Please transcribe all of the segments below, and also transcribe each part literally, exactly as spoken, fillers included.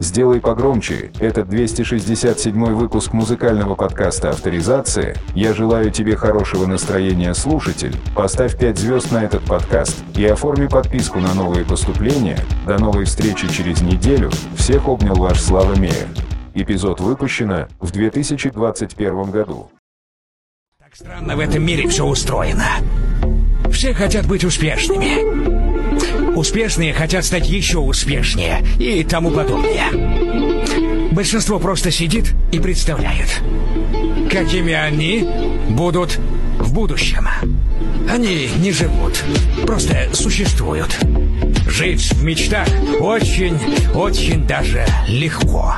Сделай погромче, это двести шестьдесят седьмой выпуск музыкального подкаста «Авторизация». Я желаю тебе хорошего настроения, слушатель. Поставь пять звезд на этот подкаст и оформи подписку на новые поступления. До новой встречи через неделю. Всех обнял, ваш Славомир. Эпизод выпущено в две тысячи двадцать первом году. Так странно в этом мире все устроено. Все хотят быть успешными. Успешные хотят стать еще успешнее и тому подобное. Большинство просто сидит и представляет, какими они будут в будущем. Они не живут, просто существуют. Жить в мечтах очень, очень даже легко.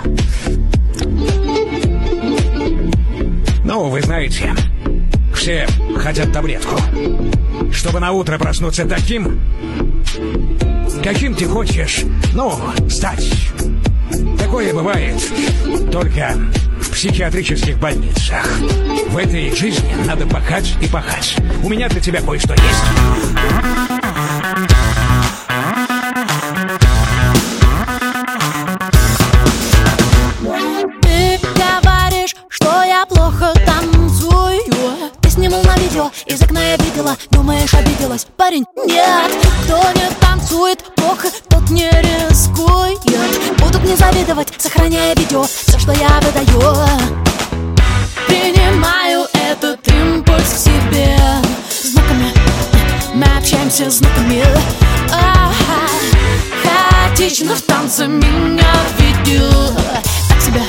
Ну, вы знаете, все хотят таблетку, чтобы на утро проснуться таким, каким ты хочешь, ну, стать. Такое бывает только в психиатрических больницах. В этой жизни надо пахать и пахать. У меня для тебя кое-что есть. Из окна я видела, думаешь, обиделась, парень? Нет, кто не танцует плохо, тот не рискует. Будут не завидовать, сохраняя видео, все, что я выдаю. Принимаю этот импульс в себе. Знаками, мы общаемся знаками. А-а-а. Хаотично в танце меня ведет. Так себе,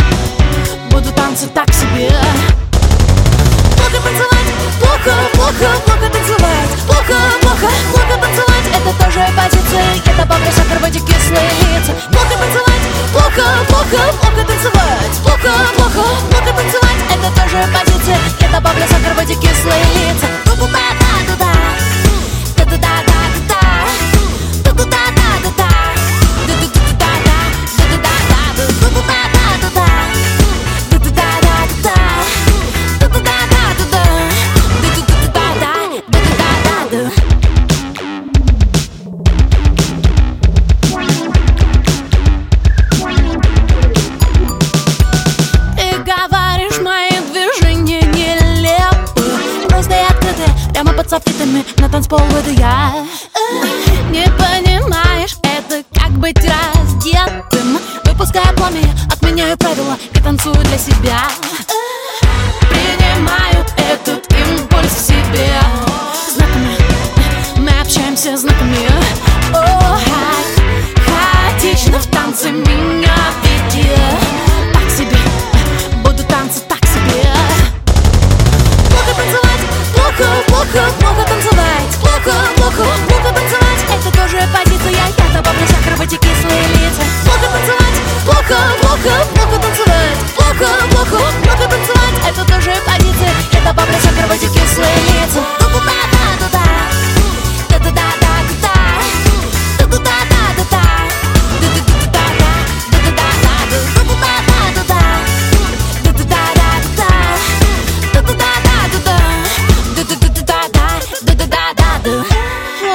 буду танцы так себе. Плохо танцевать, плохо, плохо, плохо танцевать. Плохо, плохо, плохо танцевать. Это тоже позиция, я добавлю сахар-воде кислые лица. Плохо танцевать, плохо, плохо, плохо танцевать. Плохо, плохо, плохо танцевать. Это тоже позиция, я добавлю сахар-воде кислые лица. Ту-ту-та-та-ту-та, ту-ту-та-та-ту-та, ту-ту-та-та-ту-та, ту-ту-та-та-та, ту-ту-та-та, ту-ту-та-та-ту-та. С аппетитами на танцпол иду я. Не понимаешь, это как быть раздетым. Выпуская пламя, отменяю правила, я танцую для себя. Принимаю этот импульс в себе. Знаками, мы общаемся знаками. О, хаотично в танце меня веди. Так себе, буду танцы так себе. Плохо танцевать, плохо, плохо. Плохо, плохо, плохо танцевать. Это тоже позиция, я добавлю сахар-воде кислые лица. Плохо танцевать, плохо, плохо, плохо танцевать. Плохо, плохо, плохо танцевать. Это тоже позиция, я добавлю сахар-воде кислые лица. Ту-ту-та-та-ту-та, ту-ту-та-та-ту-та, ту-ту-та-та-ту-та, ту-ту-та-та-та, ту-ту-та-та-ту-та, ту-ту-та-та-та-та, ту-ту-та-та-та-та, ту-ту-та-та-та-та.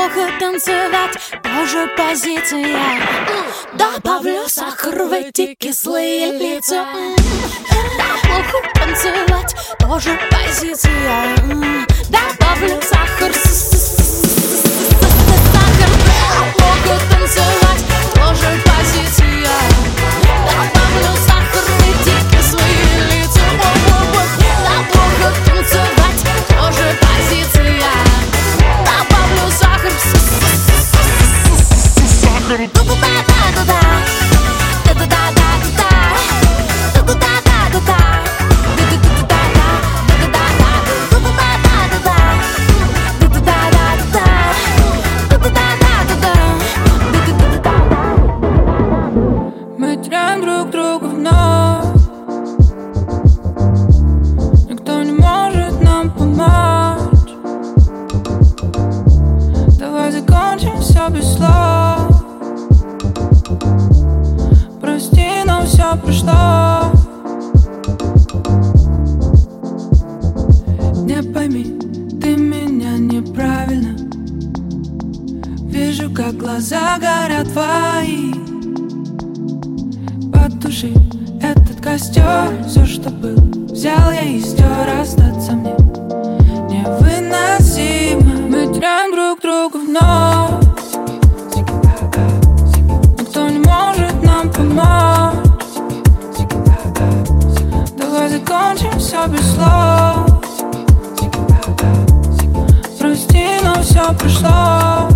Плохо танцевать, тоже позиция. Добавлю сахар в эти кислые лица. Плохо танцевать, тоже позиция. Добавлю сахар. Сахар. Плохо танцевать, тоже позиция. Добавлю сахар в эти кислые лица. Плохо танцевать, тоже позиция. Сахар, сахар, ту-ту-та-та-ту-та, ту-ту-та-та-ту-та, ту-ту-та-та-ту-та, ту-ту-та-та-та-та, ту-ту-та-та-та-та, ту-ту-та-та-та-та, ту-ту-та-та-та-та, ту-ту-та-та-та. Мы теряем друг друга вновь. Никто не может нам помочь. Закончим все без слов. Прости, но все прошло. Не пойми, ты меня неправильно. Вижу, как глаза горят твои. Под потуши этот костер. Все, что был, взял я и стер. Остаться мне невыносимо. Мы теряем друг друга вновь. Никто не может нам помочь. Давай закончим все без слов. Прости, но все прошло.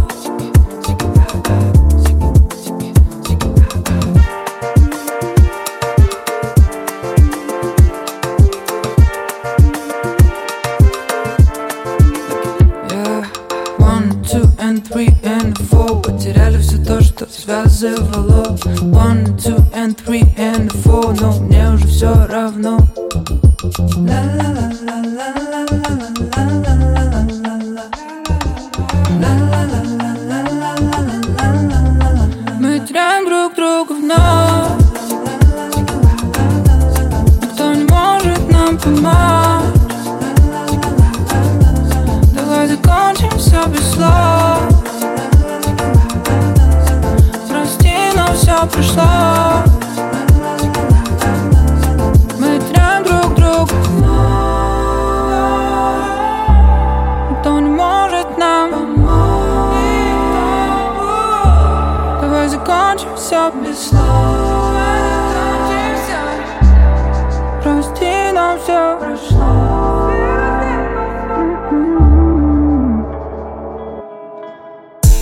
Потеряли все то, что связывало. One, two, and three, and four. Но мне уже все равно. Мы теряем друг друга вновь. Никто не может нам помочь. Давай закончим все без слов. Пришло. Мы теряем друг друга. Никто не может нам помочь. Давай закончим все без слов. Прости, нам все прошло.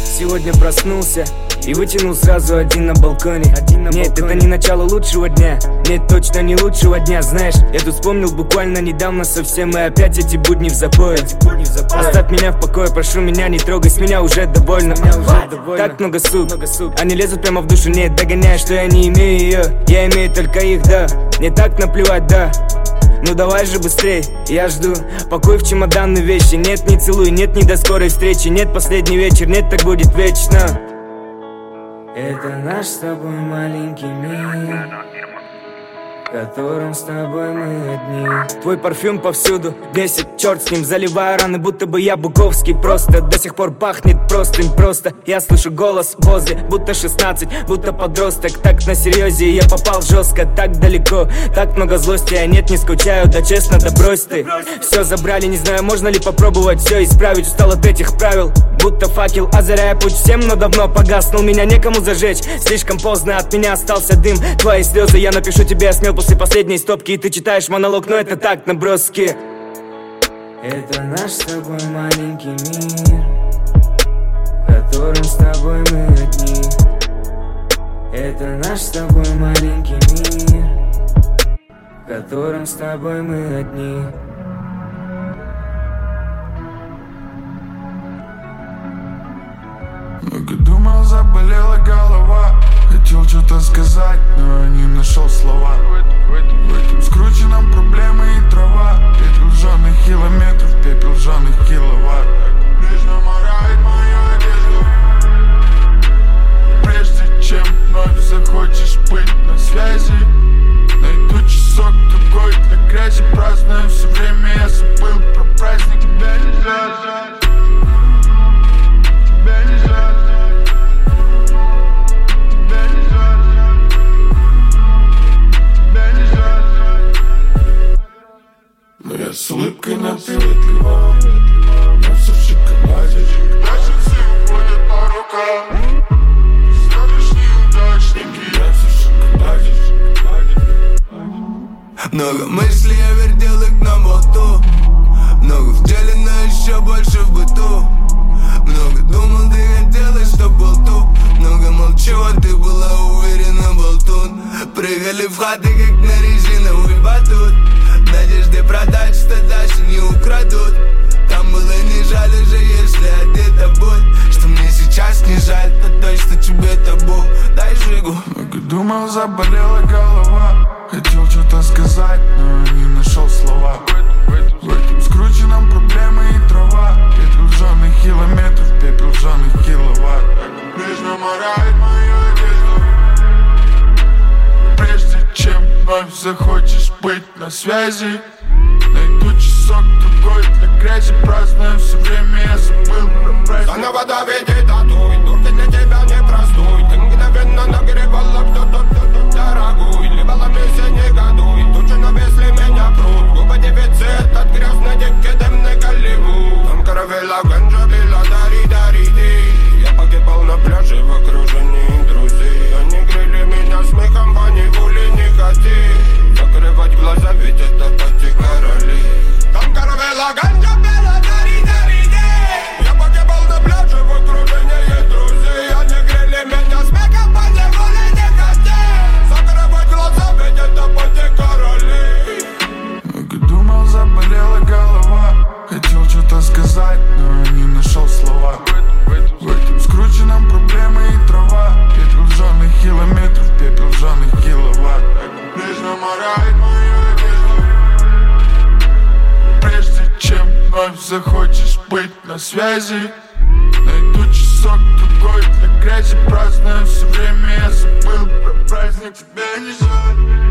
Сегодня проснулся и вытянул сразу один на балконе. Один на Нет, балконе. Это не начало лучшего дня. Нет, точно не лучшего дня, знаешь. Я тут вспомнил буквально недавно совсем. И опять эти будни в запое. Оставь меня в покое, прошу меня, не трогай. С меня уже довольно. Меня уже довольно. Так много суп. много суп. Они лезут прямо в душу, нет, догоняя, что я не имею ее. Я имею только их, да. Мне так наплевать, да. Ну давай же быстрей, я жду. Пакуй в чемодан и вещи. Нет, не целуй, нет, не до скорой встречи. Нет, последний вечер, нет, так будет вечно. Это наш с тобой маленький мир, в котором с тобой мы одни. Твой парфюм повсюду, бесит, черт с ним. Заливая раны, будто бы я Буковский. Просто до сих пор пахнет простым, просто. Я слышу голос возле, будто шестнадцать, будто подросток. Так на серьезе я попал жестко, так далеко. Так много злости, а нет, не скучаю. Да честно, да брось ты. Все забрали, не знаю, можно ли попробовать все исправить. Устал от этих правил, будто факел, озаряя путь всем, но давно погаснул. Меня некому зажечь, слишком поздно, от меня остался дым. Твои слезы я напишу тебе, осмел после последней стопки. И ты читаешь монолог, но это так, наброски. Это наш с тобой маленький мир, в котором с тобой мы одни. Это наш с тобой маленький мир, в котором с тобой мы одни. Много думал, заболела голова. Хотел что-то сказать, но не нашел слова. В этом, в этом скрученном проблемы и трава. Пепел жженых километров, пепел жженых киловатт. Нежно морает моя одежда. Прежде чем вновь захочешь быть на связи, найду часок другой для грязи. Праздную все время, я забыл про праздник. Тебя нельзя ждать. Тебя нельзя ждать. Тебя нельзя ждать. Тебя нельзя ждать. Но я с улыбкой надпилотлива. Я все в шоколаде. Наши все уходят по рукам. Сегодняшние удачники. Я все в шоколаде. Много мыслей я вердел их на моту. Много в деле, но еще больше в быту. Много думал, ты хотела, чтоб был туп. Много молчал, ты была уверена, болтун. Прыгали в хаты, как на резиновый батут. Надежды продать, что дальше не украдут. Там было не жаль уже, если одета будет. Что мне сейчас не жаль, то точно тебе табу. Дай жигу. Много думал, заболела голова. Хотел что-то сказать, но не нашел слова. В этом скрученном проблемы и трава. Пепел жженых километров, пепел жженых киловатт. Нежно морает моя одежда. Прежде чем вновь захочешь быть на связи, найду часок другой для грязи. Праздную все время, я забыл про праздник. Она вода ведь татуй, дурки для тебя непростой. Ты мгновенно нагревала кто-то, кто-то дорогой. связи. Найду часок другой на грязи, праздную все время. Я забыл про праздник, тебя не жаль.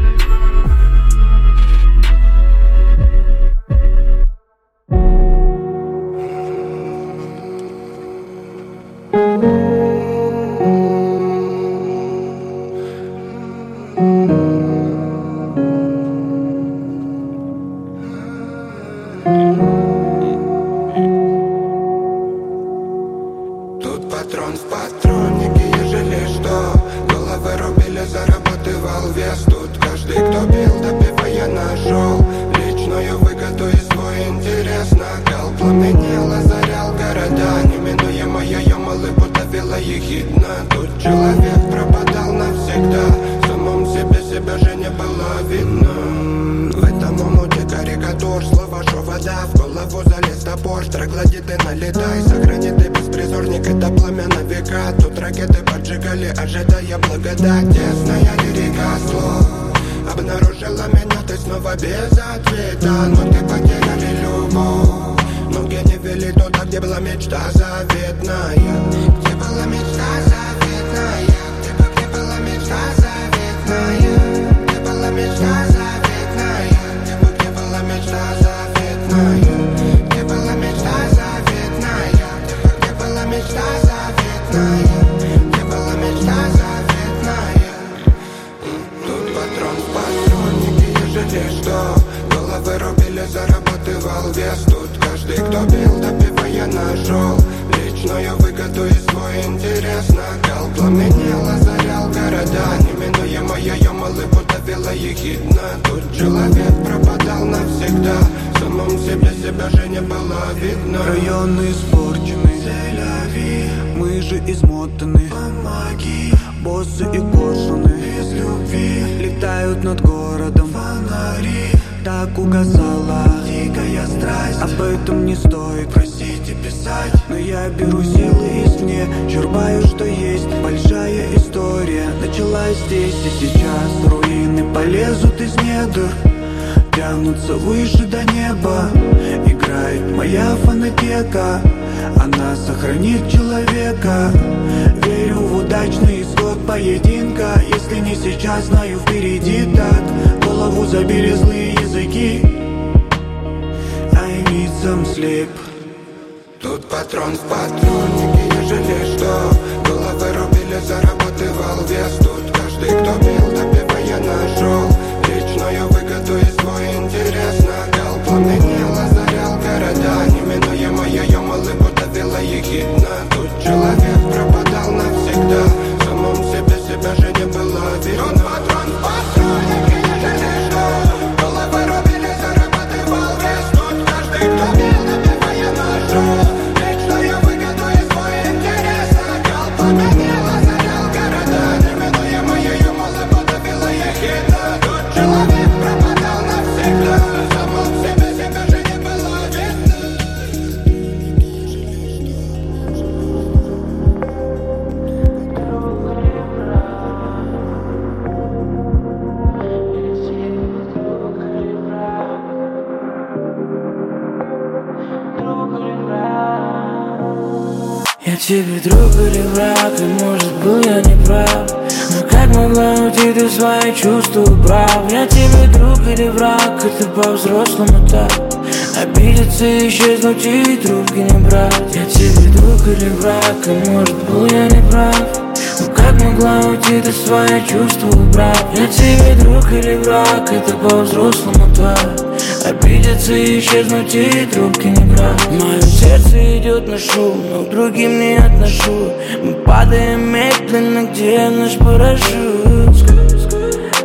Тебе друг или враг, и может был я не прав, но как могла уйти ты свои чувства убрав? Я тебе друг или враг, это по-взрослому так, обидеться и исчезнуть и трубки не брать. Я тебе друг или враг, и может был я не прав, но как могла уйти ты свои чувства убрав? Я тебе друг или враг, это по-взрослому так, обидеться и исчезнуть и трубки не брать. Мое сердце идет на шум, но к другим не отношу. Мы падаем медленно, где наш парашют?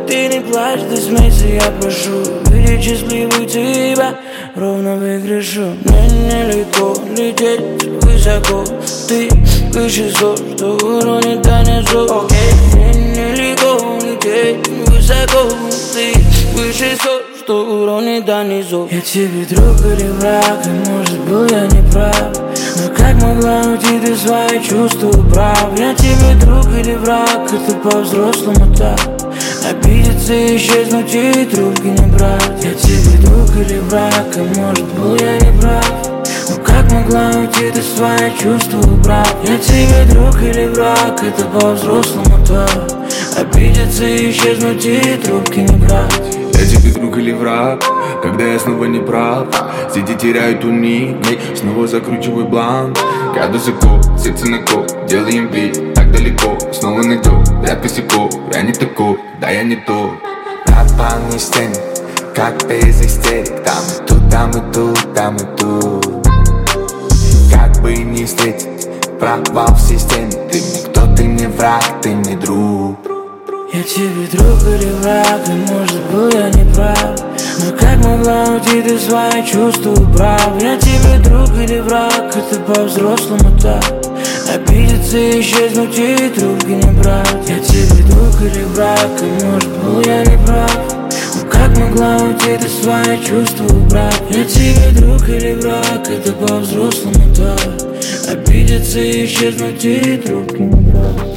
Ты не плачь, ты смейся, я прошу, перечисливаю тебя, ровно выигрышу. Мне нелегко лететь высоко, ты выше зор, что уронит танец зор. Мне нелегко лететь высоко, ты выше зор, что уронит до низу. Я тебе друг или враг, и может был я не прав, но как могла уйти ты свои чувства убрав? Я тебе друг или враг, это по-взрослому так, обидеться и исчезнуть и трубки не брать. Я тебе друг или враг, и может был я не прав, но как могла уйти ты свои чувства, брат? Я тебе друг или враг, это по-взрослому так. Обидятся и исчезнуть и трубки не брать. Я тебе друг или враг, когда я снова не прав? Сиди, теряют уник, снова закручиваю блант. Каду за куб, сердце на куб, делаем вид, так далеко. Снова найду, ряд косяков, я не такой, да я не то. Напал не стен, как без истерик. Там и тут, там и тут, там и тут. Как бы не встретить провал в системе. Ты мне кто, ты не враг, ты не друг. Я тебе друг или враг, и может был я не прав. Но как могла уйти ты свои чувства, прав? Я тебе друг или враг, это по-взрослому так. Обидеться и исчезнуть и трубки не брать. Я тебе друг или враг, и может был я не прав. Но как могла уйти ты свои чувства, прав? Я тебе друг или враг, это по-взрослому так. Обидеться и исчезнуть и трубки не брать.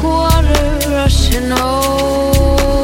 Water rushing over.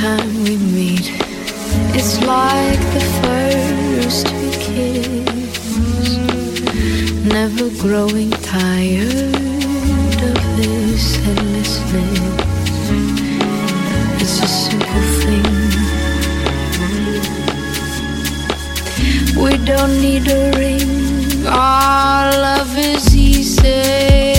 time we meet, it's like the first we kiss. Never growing tired of this endlessness. It's a simple thing. We don't need a ring. Our love is easy.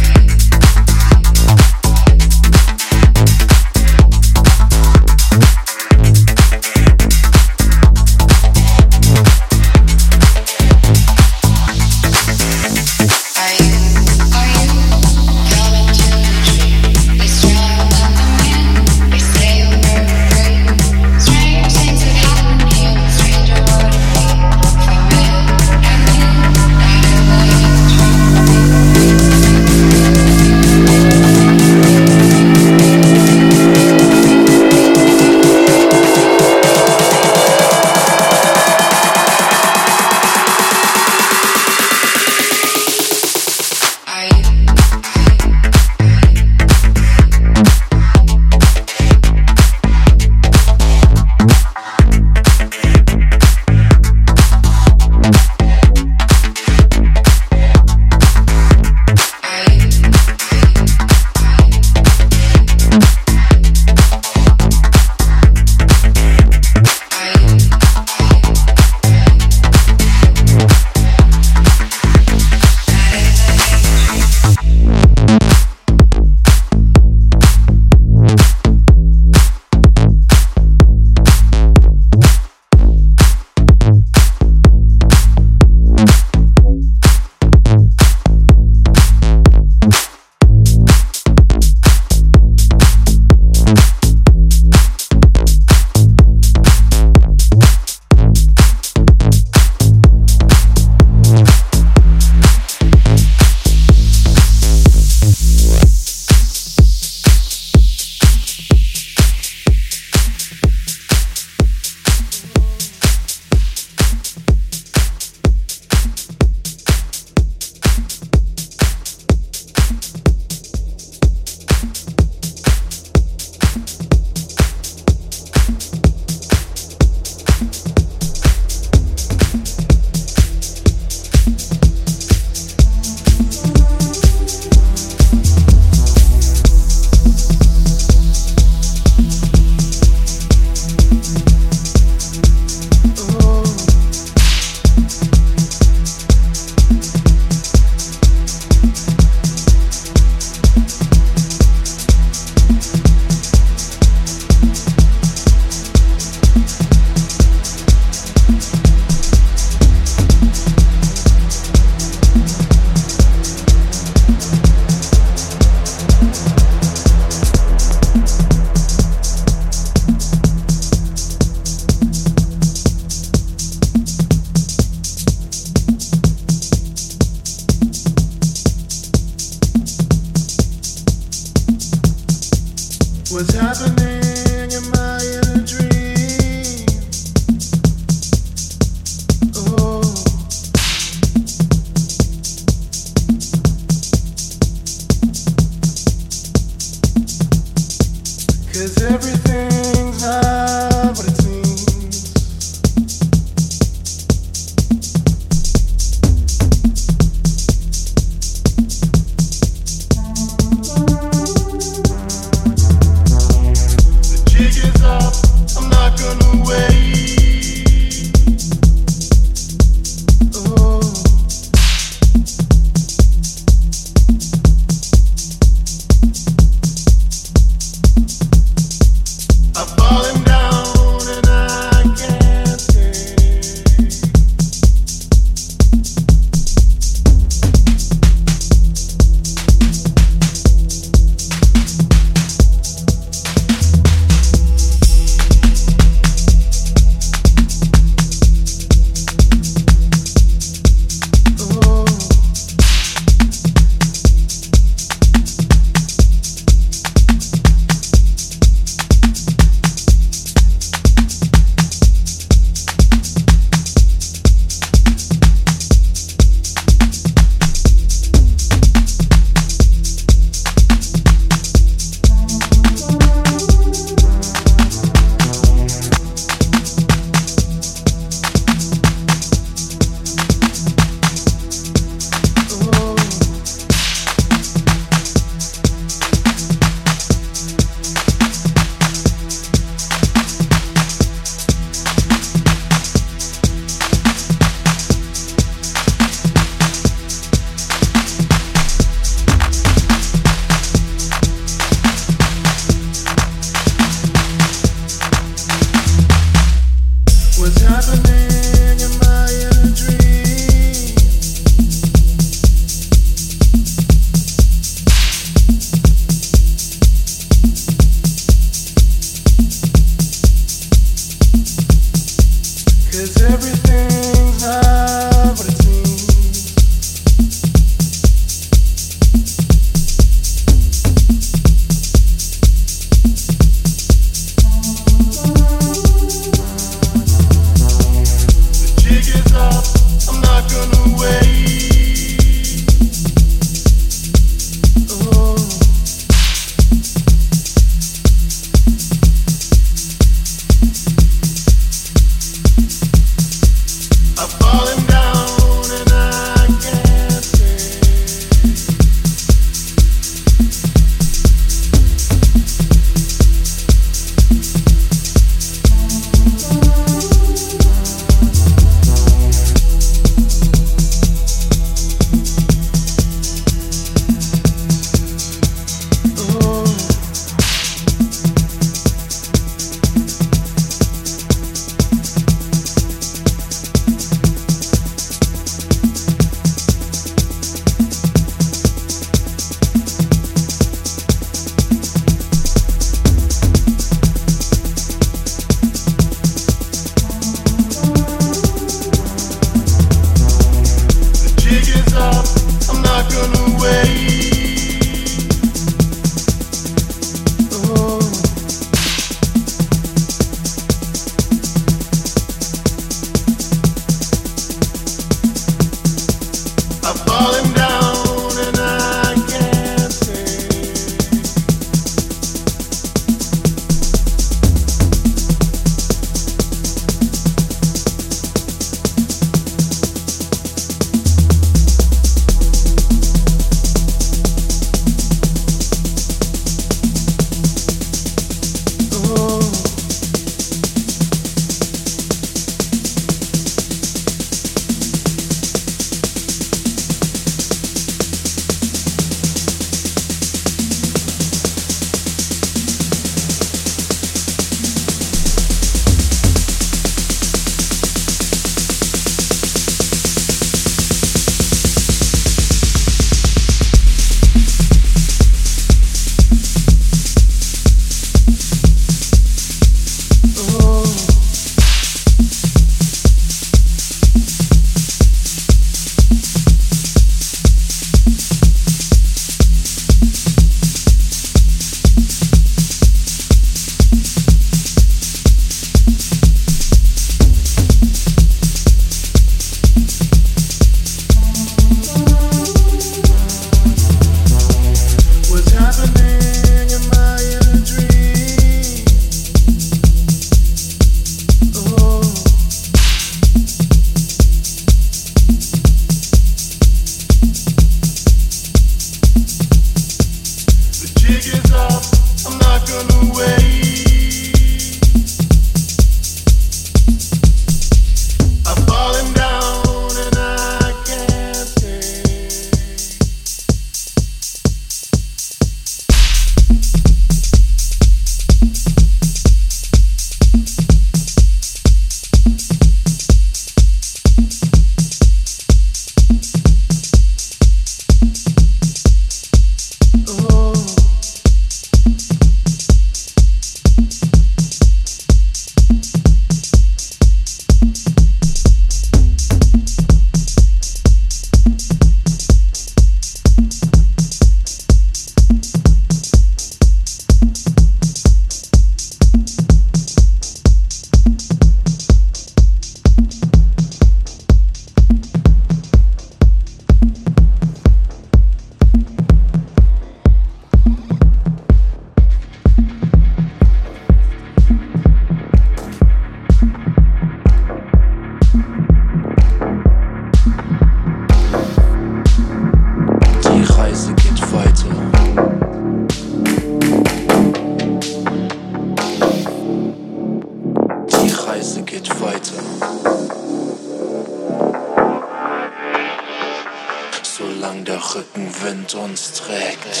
Rückenwind uns trägt.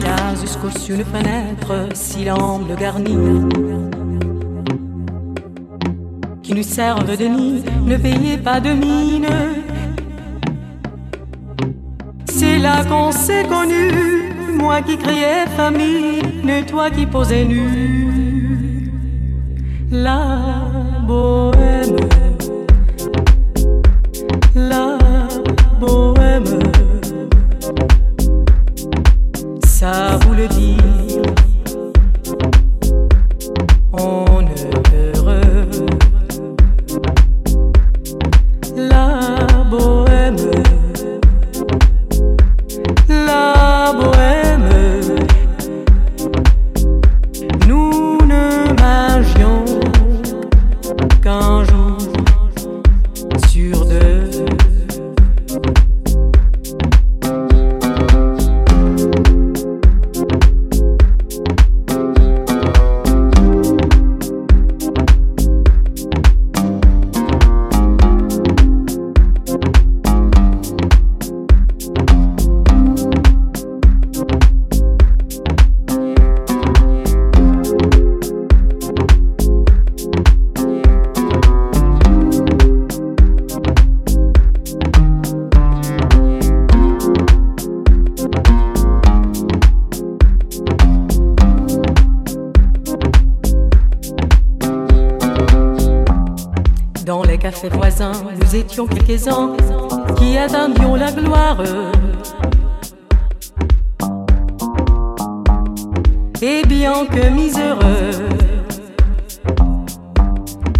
Mina jusqu'au-dessus de fenêtre, si l'angle garni qui nous servent de nid, ne payez pas de mine. C'est là qu'on s'est connus, moi qui criais famine, et toi qui posais nu. La bohème, la bohème, ça vous le dit, on est heureux. La bohème, la bohème, nous ne marchions qu'un jour sur deux. Cafés voisins, nous étions quelques-uns qui attendions la gloire. Et bien que miséreux,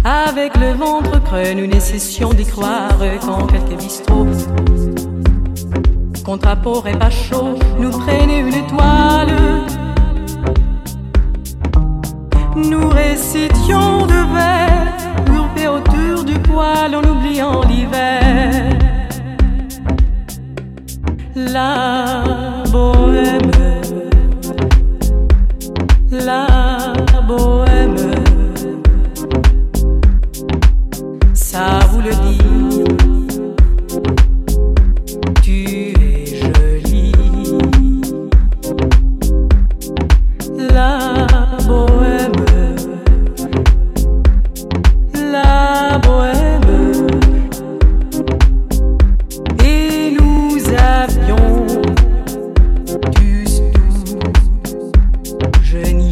avec le ventre creux, nous ne cessions d'y croire. Quand quelques bistrots, contre apport et pas chaud, nous prenaient une toile, nous récitions de vers autour du poil en oubliant l'hiver. La bohème, la bohème, ça vous le dit, tu es jolie. La bohème, la bohème, et nous avions tous tout jeuni.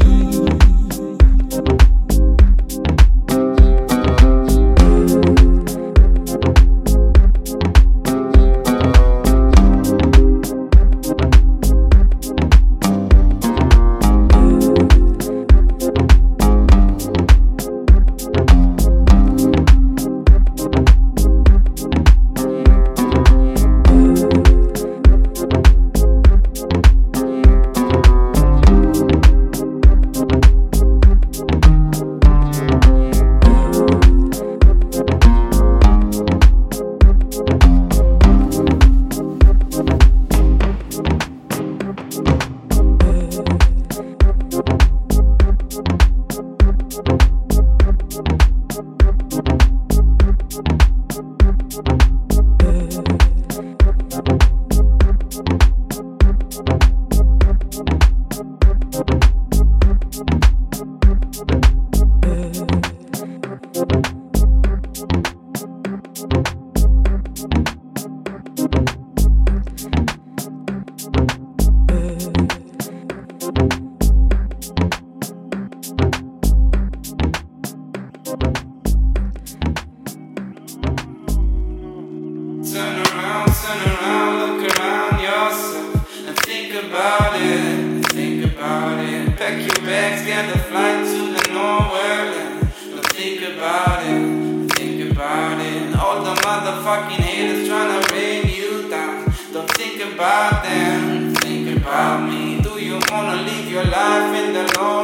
About me, do you wanna live your life in the Lord?